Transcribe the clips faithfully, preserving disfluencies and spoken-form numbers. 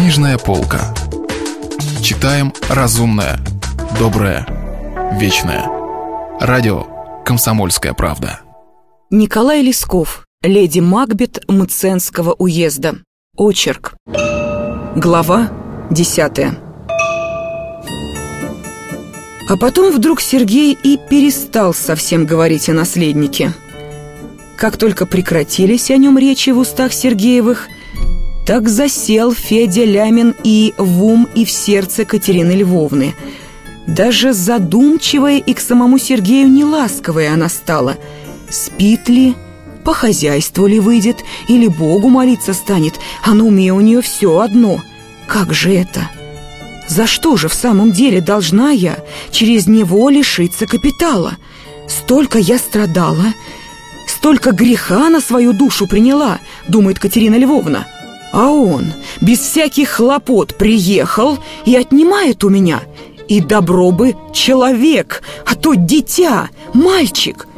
Книжная полка. Читаем разумное, доброе, вечное. Радио «Комсомольская правда». Николай Лесков. Леди Макбет Мценского уезда. Очерк. Глава десятая. А потом вдруг Сергей и перестал совсем говорить о наследнике. Как только прекратились о нем речи в устах Сергеевых, так засел Федя Лямин и в ум, и в сердце Екатерины Львовны. Даже задумчивая и к самому Сергею неласковая она стала. Спит ли, по хозяйству ли выйдет, или Богу молиться станет, а на уме у нее все одно. Как же это? За что же в самом деле должна я через него лишиться капитала? Столько я страдала, столько греха на свою душу приняла, думает Екатерина Львовна. А он без всяких хлопот приехал и отнимает у меня. И добро бы человек, а то дитя, мальчик.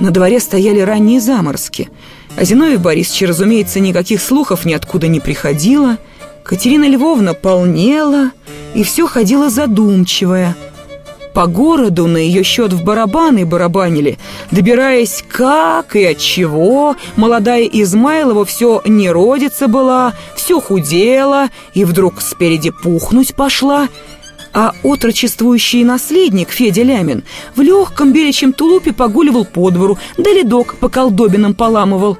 На дворе стояли ранние заморозки. А Зиновий Борисович, разумеется, никаких слухов ниоткуда не приходило. Екатерина Львовна полнела и все ходила задумчивая. По городу на ее счет в барабаны барабанили, добираясь, как и от чего. Молодая Измайлова все не родится была, все худела и вдруг спереди пухнуть пошла. А отрочествующий наследник Федя Лямин в легком беличьем тулупе погуливал по двору, да ледок по колдобинам поламывал.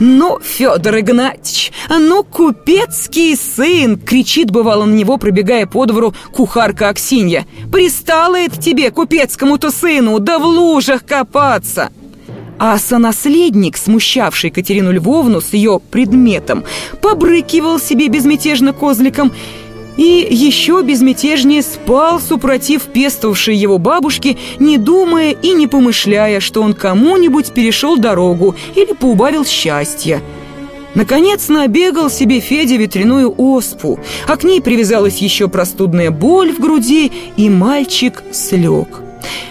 «Ну, Федор Игнатьич, ну, купецкий сын!» — кричит, бывало, на него, пробегая по двору, кухарка Аксинья. «Пристало это тебе, купецкому-то сыну, да в лужах копаться!» А сонаследник, смущавший Екатерину Львовну с ее предметом, побрыкивал себе безмятежно козликом и еще безмятежнее спал, супротив пестовавшей его бабушки, не думая и не помышляя, что он кому-нибудь перешел дорогу или поубавил счастья. Наконец набегал себе Федя ветряную оспу, а к ней привязалась еще простудная боль в груди, и мальчик слег.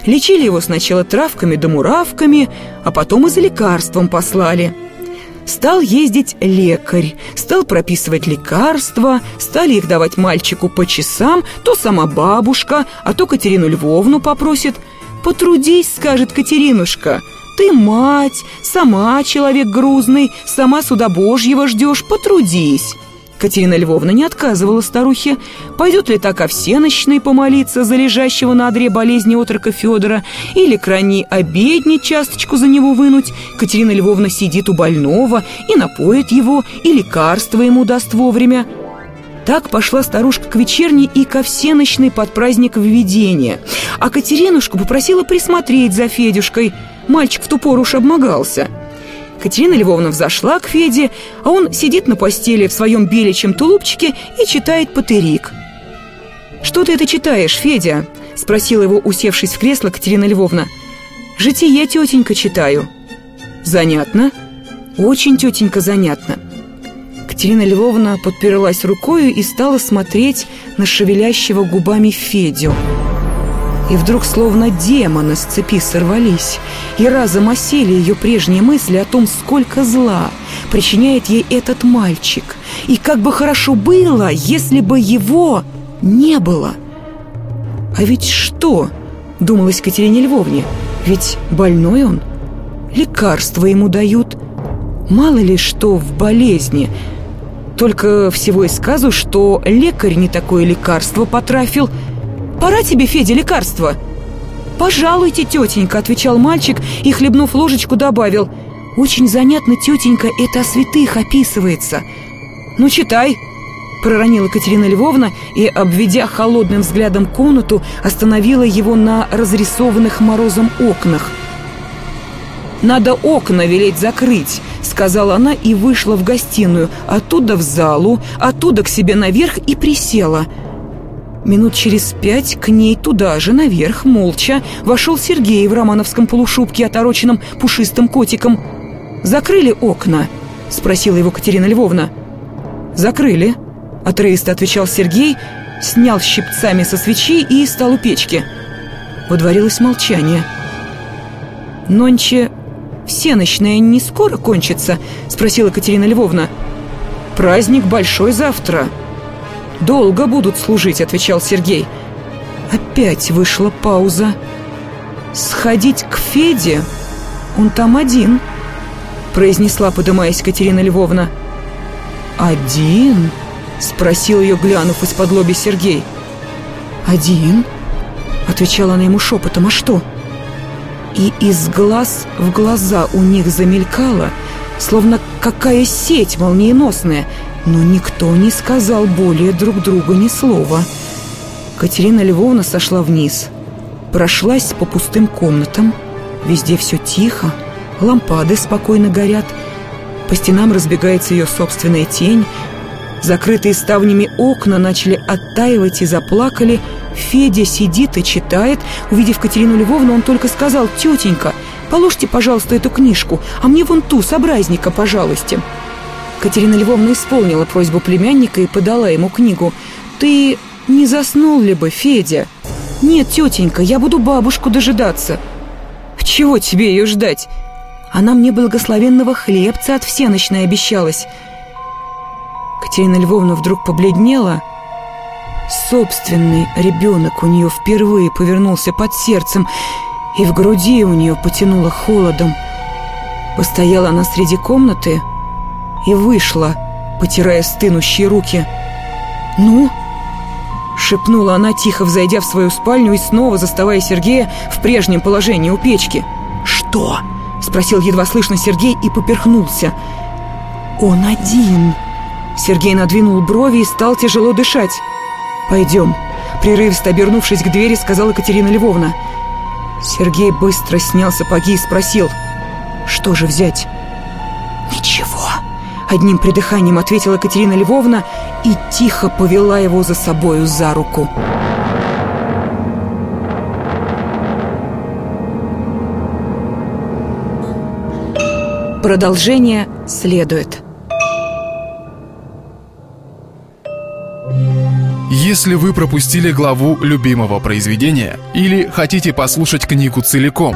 Лечили его сначала травками да муравками, а потом и за лекарством послали. Стал ездить лекарь, стал прописывать лекарства, стали их давать мальчику по часам, то сама бабушка, а то Екатерину Львовну попросит. «Потрудись, — скажет Катеринушка, — ты мать, сама человек грузный, сама суда Божьего ждешь, потрудись». Екатерина Львовна не отказывала старухе. Пойдет ли так овсеночной помолиться за лежащего на одре болезни отрока Федора, или к ранней обедне часточку за него вынуть, Екатерина Львовна сидит у больного и напоит его, и лекарство ему даст вовремя. Так пошла старушка к вечерней и ко всеночной под праздник введения, а Катеринушку попросила присмотреть за Федюшкой. Мальчик в ту пору уж обмогался. Екатерина Львовна взошла к Феде, а он сидит на постели в своем беличьем тулупчике и читает «Патерик». «Что ты это читаешь, Федя?» – спросила его, усевшись в кресло, Екатерина Львовна. «Житие, тетенька, читаю». «Занятно?» «Очень, тетенька, занятно». Екатерина Львовна подпиралась рукою и стала смотреть на шевелящего губами Федю. И вдруг словно демоны с цепи сорвались и разом осели ее прежние мысли о том, сколько зла причиняет ей этот мальчик. И как бы хорошо было, если бы его не было. «А ведь что?» – думалось Екатерине Львовне. «Ведь больной он. Лекарства ему дают. Мало ли что в болезни. Только всего и сказу, что лекарь не такое лекарство потрафил. Пора тебе, Федя, лекарство?» «Пожалуйте, тетенька», — отвечал мальчик и, хлебнув ложечку, добавил: «Очень занятно, тетенька, это о святых описывается». «Ну, читай», — проронила Екатерина Львовна и, обведя холодным взглядом комнату, остановила его на разрисованных морозом окнах. «Надо окна велеть закрыть», — сказала она и вышла в гостиную, оттуда в залу, оттуда к себе наверх и присела. Минут через пять к ней туда же, наверх, молча, вошел Сергей в романовском полушубке, отороченном пушистым котиком. «Закрыли окна?» – спросила его Екатерина Львовна. «Закрыли», – отрывисто отвечал Сергей, снял щипцами со свечи и стал у печки. Водворилось молчание. «Нонче всеночная не скоро кончится?» – спросила Екатерина Львовна. Праздник большой завтра. Долго будут служить, отвечал Сергей. Опять вышла пауза. Сходить к Феде? Он там один, произнесла, подымаясь, Екатерина Львовна. Один? Спросил ее, глянув из-под лоби, Сергей. Один? Отвечала она ему шепотом. А что? И из глаз в глаза у них замелькало, словно какая сеть молниеносная, но никто не сказал более друг другу ни слова. Екатерина Львовна сошла вниз, прошлась по пустым комнатам. Везде все тихо, лампады спокойно горят, по стенам разбегается ее собственная тень. Закрытые ставнями окна начали оттаивать и заплакали. Федя сидит и читает. Увидев Екатерину Львовну, он только сказал: «Тетенька, положьте, пожалуйста, эту книжку, а мне вон ту, собразника, пожалуйста». Екатерина Львовна исполнила просьбу племянника и подала ему книгу. «Ты не заснул ли бы, Федя?» «Нет, тетенька, я буду бабушку дожидаться». «Чего тебе ее ждать? Она мне благословенного хлебца от всеночной обещалась». Екатерина Львовна вдруг побледнела. Собственный ребенок у нее впервые повернулся под сердцем, и в груди у нее потянуло холодом. Постояла она среди комнаты и вышла, потирая стынущие руки. «Ну?» — шепнула она, тихо взойдя в свою спальню и снова заставая Сергея в прежнем положении у печки. «Что?» — спросил едва слышно Сергей и поперхнулся. «Он один!» Сергей надвинул брови и стал тяжело дышать. «Пойдем», — прерывисто обернувшись к двери, сказала Екатерина Львовна. Сергей быстро снял сапоги и спросил: «Что же взять?» «Ничего», — одним придыханием ответила Екатерина Львовна и тихо повела его за собою за руку. Продолжение следует. Если вы пропустили главу любимого произведения или хотите послушать книгу целиком,